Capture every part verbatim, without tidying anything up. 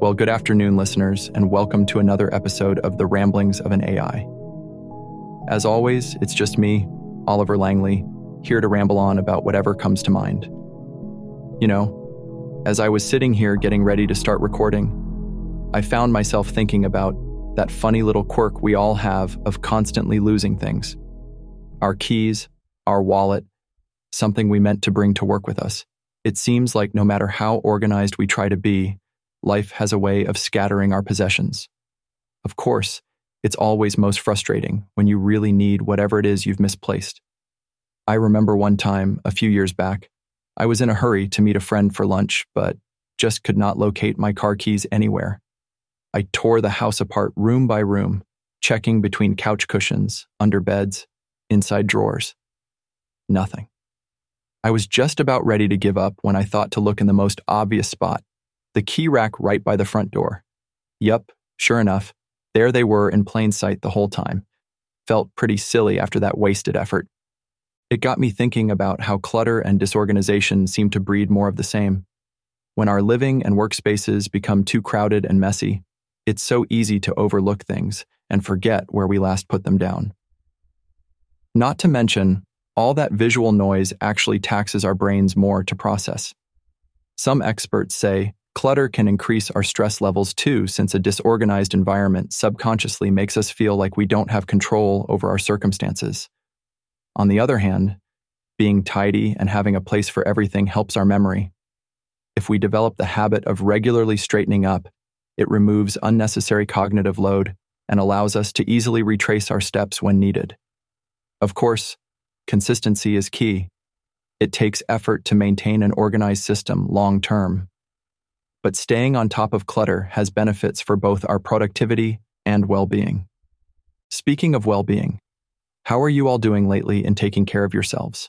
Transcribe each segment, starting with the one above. Well, good afternoon, listeners, and welcome to another episode of The Ramblings of an A I. As always, it's just me, Oliver Langley, here to ramble on about whatever comes to mind. You know, as I was sitting here getting ready to start recording, I found myself thinking about that funny little quirk we all have of constantly losing things. Our keys, our wallet, something we meant to bring to work with us. It seems like no matter how organized we try to be, life has a way of scattering our possessions. Of course, it's always most frustrating when you really need whatever it is you've misplaced. I remember one time, a few years back, I was in a hurry to meet a friend for lunch, but just could not locate my car keys anywhere. I tore the house apart room by room, checking between couch cushions, under beds, inside drawers. Nothing. I was just about ready to give up when I thought to look in the most obvious spot, the key rack right by the front door. Yup, sure enough, there they were in plain sight the whole time. Felt pretty silly after that wasted effort. It got me thinking about how clutter and disorganization seem to breed more of the same. When our living and workspaces become too crowded and messy, it's so easy to overlook things and forget where we last put them down. Not to mention, all that visual noise actually taxes our brains more to process. Some experts say clutter can increase our stress levels too, since a disorganized environment subconsciously makes us feel like we don't have control over our circumstances. On the other hand, being tidy and having a place for everything helps our memory. If we develop the habit of regularly straightening up, it removes unnecessary cognitive load and allows us to easily retrace our steps when needed. Of course, consistency is key. It takes effort to maintain an organized system long term. But staying on top of clutter has benefits for both our productivity and well-being. Speaking of well-being, how are you all doing lately in taking care of yourselves?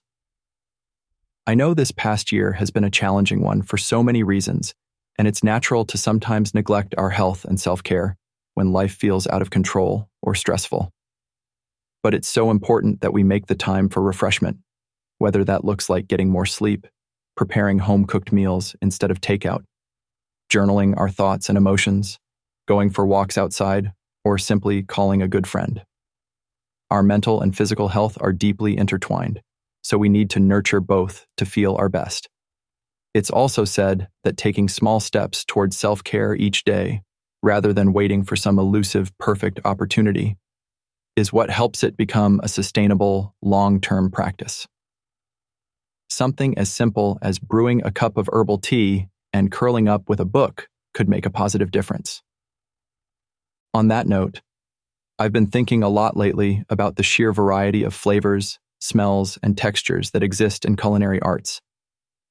I know this past year has been a challenging one for so many reasons, and it's natural to sometimes neglect our health and self-care when life feels out of control or stressful. But it's so important that we make the time for refreshment, whether that looks like getting more sleep, preparing home-cooked meals instead of takeout, journaling our thoughts and emotions, going for walks outside, or simply calling a good friend. Our mental and physical health are deeply intertwined, so we need to nurture both to feel our best. It's also said that taking small steps towards self-care each day, rather than waiting for some elusive perfect opportunity, is what helps it become a sustainable, long-term practice. Something as simple as brewing a cup of herbal tea and curling up with a book could make a positive difference. On that note, I've been thinking a lot lately about the sheer variety of flavors, smells, and textures that exist in culinary arts.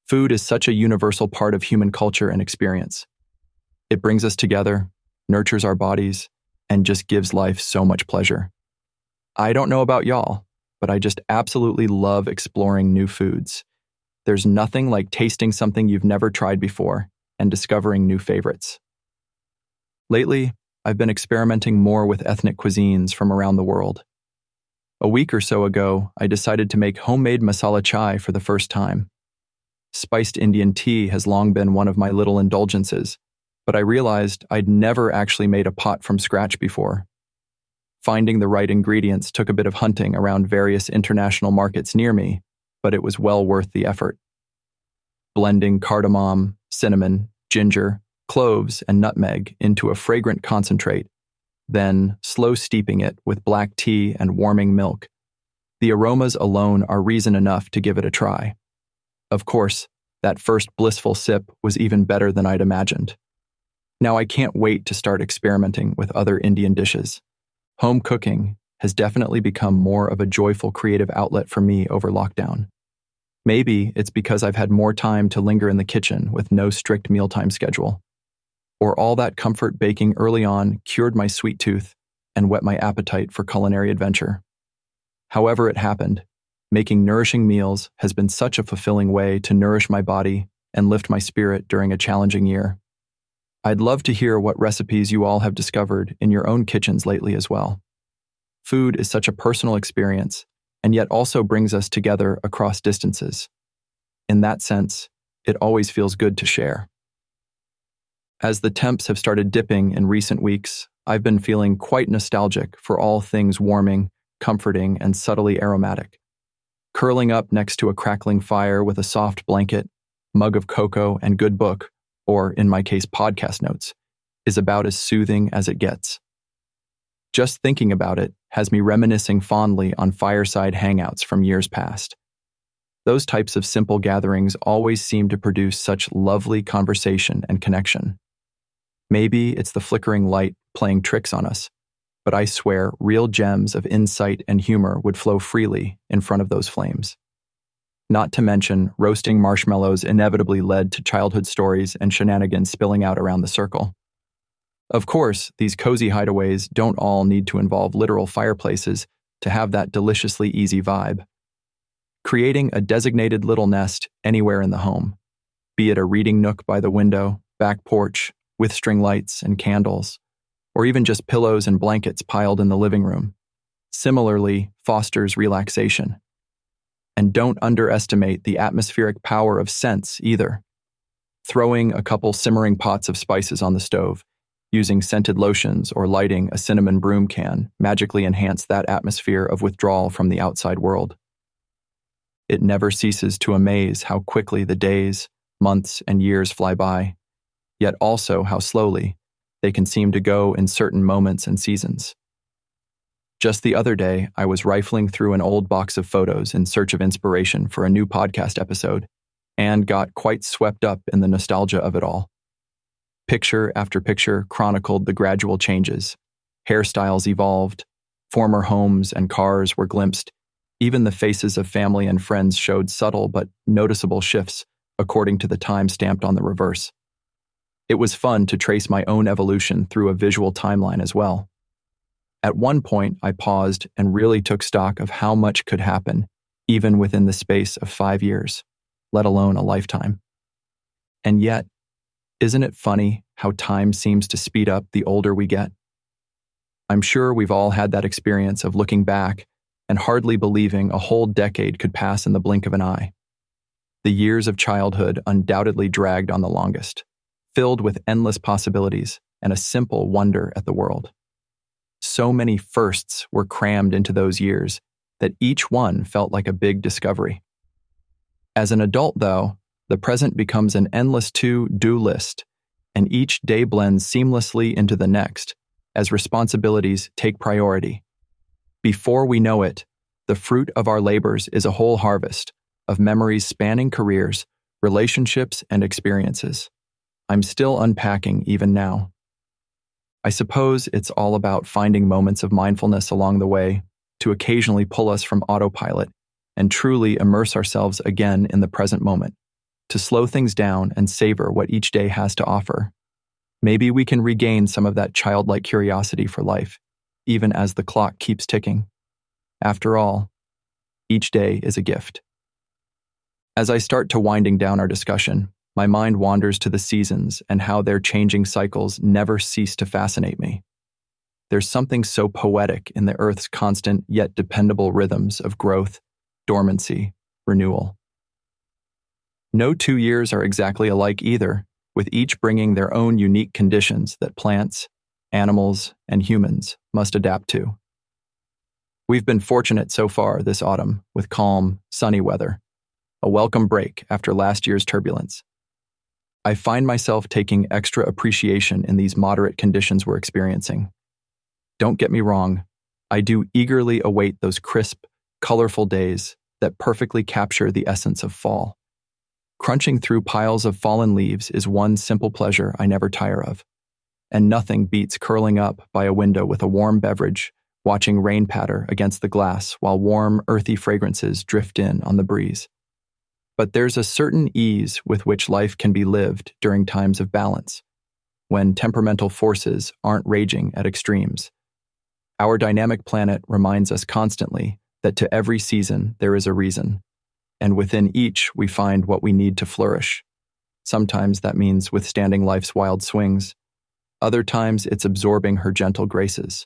Food is such a universal part of human culture and experience. It brings us together, nurtures our bodies, and just gives life so much pleasure. I don't know about y'all, but I just absolutely love exploring new foods. There's nothing like tasting something you've never tried before and discovering new favorites. Lately, I've been experimenting more with ethnic cuisines from around the world. A week or so ago, I decided to make homemade masala chai for the first time. Spiced Indian tea has long been one of my little indulgences, but I realized I'd never actually made a pot from scratch before. Finding the right ingredients took a bit of hunting around various international markets near me, but it was well worth the effort. Blending cardamom, cinnamon, ginger, cloves, and nutmeg into a fragrant concentrate, then slow steeping it with black tea and warming milk. The aromas alone are reason enough to give it a try. Of course, that first blissful sip was even better than I'd imagined. Now I can't wait to start experimenting with other Indian dishes. Home cooking has definitely become more of a joyful creative outlet for me over lockdown. Maybe it's because I've had more time to linger in the kitchen with no strict mealtime schedule. Or all that comfort baking early on cured my sweet tooth and whet my appetite for culinary adventure. However it happened, making nourishing meals has been such a fulfilling way to nourish my body and lift my spirit during a challenging year. I'd love to hear what recipes you all have discovered in your own kitchens lately as well. Food is such a personal experience, and yet also brings us together across distances. In that sense, it always feels good to share. As the temps have started dipping in recent weeks, I've been feeling quite nostalgic for all things warming, comforting, and subtly aromatic. Curling up next to a crackling fire with a soft blanket, mug of cocoa, and good book, or in my case, podcast notes, is about as soothing as it gets. Just thinking about it has me reminiscing fondly on fireside hangouts from years past. Those types of simple gatherings always seem to produce such lovely conversation and connection. Maybe it's the flickering light playing tricks on us, but I swear real gems of insight and humor would flow freely in front of those flames. Not to mention, roasting marshmallows inevitably led to childhood stories and shenanigans spilling out around the circle. Of course, these cozy hideaways don't all need to involve literal fireplaces to have that deliciously easy vibe. Creating a designated little nest anywhere in the home, be it a reading nook by the window, back porch, with string lights and candles, or even just pillows and blankets piled in the living room, similarly fosters relaxation. And don't underestimate the atmospheric power of scents either. Throwing a couple simmering pots of spices on the stove, using scented lotions, or lighting a cinnamon broom can magically enhance that atmosphere of withdrawal from the outside world. It never ceases to amaze how quickly the days, months, and years fly by, yet also how slowly they can seem to go in certain moments and seasons. Just the other day, I was rifling through an old box of photos in search of inspiration for a new podcast episode, and got quite swept up in the nostalgia of it all. Picture after picture chronicled the gradual changes. Hairstyles evolved, former homes and cars were glimpsed, even the faces of family and friends showed subtle but noticeable shifts according to the time stamped on the reverse. It was fun to trace my own evolution through a visual timeline as well. At one point, I paused and really took stock of how much could happen, even within the space of five years, let alone a lifetime. And yet, isn't it funny how time seems to speed up the older we get? I'm sure we've all had that experience of looking back and hardly believing a whole decade could pass in the blink of an eye. The years of childhood undoubtedly dragged on the longest, filled with endless possibilities and a simple wonder at the world. So many firsts were crammed into those years that each one felt like a big discovery. As an adult, though, the present becomes an endless to-do list, and each day blends seamlessly into the next as responsibilities take priority. Before we know it, the fruit of our labors is a whole harvest of memories spanning careers, relationships, and experiences. I'm still unpacking even now. I suppose it's all about finding moments of mindfulness along the way to occasionally pull us from autopilot and truly immerse ourselves again in the present moment, to slow things down and savor what each day has to offer. Maybe we can regain some of that childlike curiosity for life, even as the clock keeps ticking. After all, each day is a gift. As I start to winding down our discussion, my mind wanders to the seasons and how their changing cycles never cease to fascinate me. There's something so poetic in the Earth's constant yet dependable rhythms of growth, dormancy, renewal. No two years are exactly alike either, with each bringing their own unique conditions that plants, animals, and humans must adapt to. We've been fortunate so far this autumn with calm, sunny weather, a welcome break after last year's turbulence. I find myself taking extra appreciation in these moderate conditions we're experiencing. Don't get me wrong, I do eagerly await those crisp, colorful days that perfectly capture the essence of fall. Crunching through piles of fallen leaves is one simple pleasure I never tire of, and nothing beats curling up by a window with a warm beverage, watching rain patter against the glass while warm, earthy fragrances drift in on the breeze. But there's a certain ease with which life can be lived during times of balance, when temperamental forces aren't raging at extremes. Our dynamic planet reminds us constantly that to every season there is a reason, and within each we find what we need to flourish. Sometimes that means withstanding life's wild swings. Other times it's absorbing her gentle graces.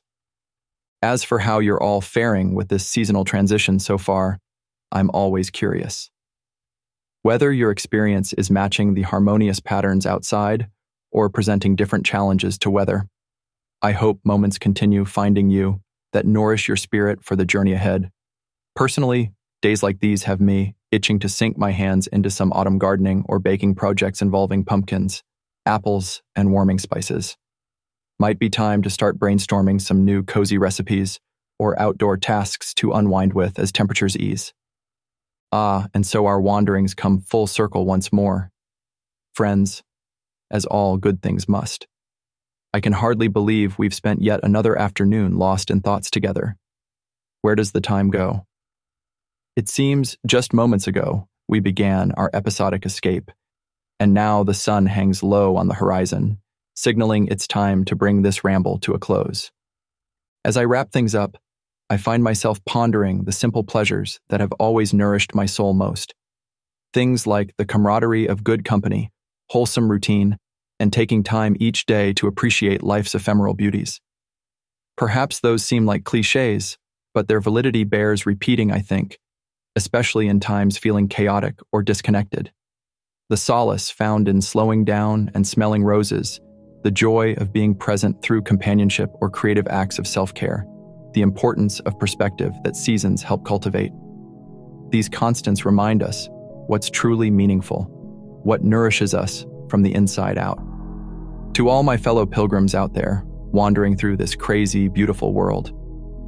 As for how you're all faring with this seasonal transition so far, I'm always curious. Whether your experience is matching the harmonious patterns outside or presenting different challenges to weather. I hope moments continue finding you that nourish your spirit for the journey ahead. Personally, days like these have me itching to sink my hands into some autumn gardening or baking projects involving pumpkins, apples, and warming spices. Might be time to start brainstorming some new cozy recipes or outdoor tasks to unwind with as temperatures ease. Ah, and so our wanderings come full circle once more. Friends, as all good things must. I can hardly believe we've spent yet another afternoon lost in thoughts together. Where does the time go? It seems just moments ago we began our episodic escape, and now the sun hangs low on the horizon, signaling it's time to bring this ramble to a close. As I wrap things up, I find myself pondering the simple pleasures that have always nourished my soul most. Things like the camaraderie of good company, wholesome routine, and taking time each day to appreciate life's ephemeral beauties. Perhaps those seem like cliches, but their validity bears repeating, I think, especially in times feeling chaotic or disconnected. The solace found in slowing down and smelling roses, the joy of being present through companionship or creative acts of self-care, the importance of perspective that seasons help cultivate. These constants remind us what's truly meaningful, what nourishes us from the inside out. To all my fellow pilgrims out there, wandering through this crazy, beautiful world,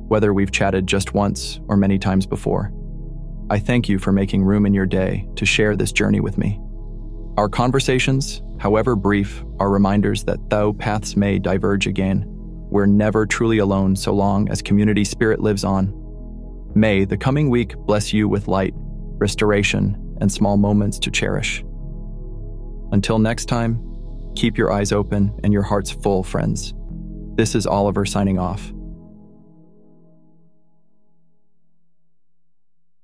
whether we've chatted just once or many times before, I thank you for making room in your day to share this journey with me. Our conversations, however brief, are reminders that though paths may diverge again, we're never truly alone so long as community spirit lives on. May the coming week bless you with light, restoration, and small moments to cherish. Until next time, keep your eyes open and your hearts full, friends. This is Oliver signing off.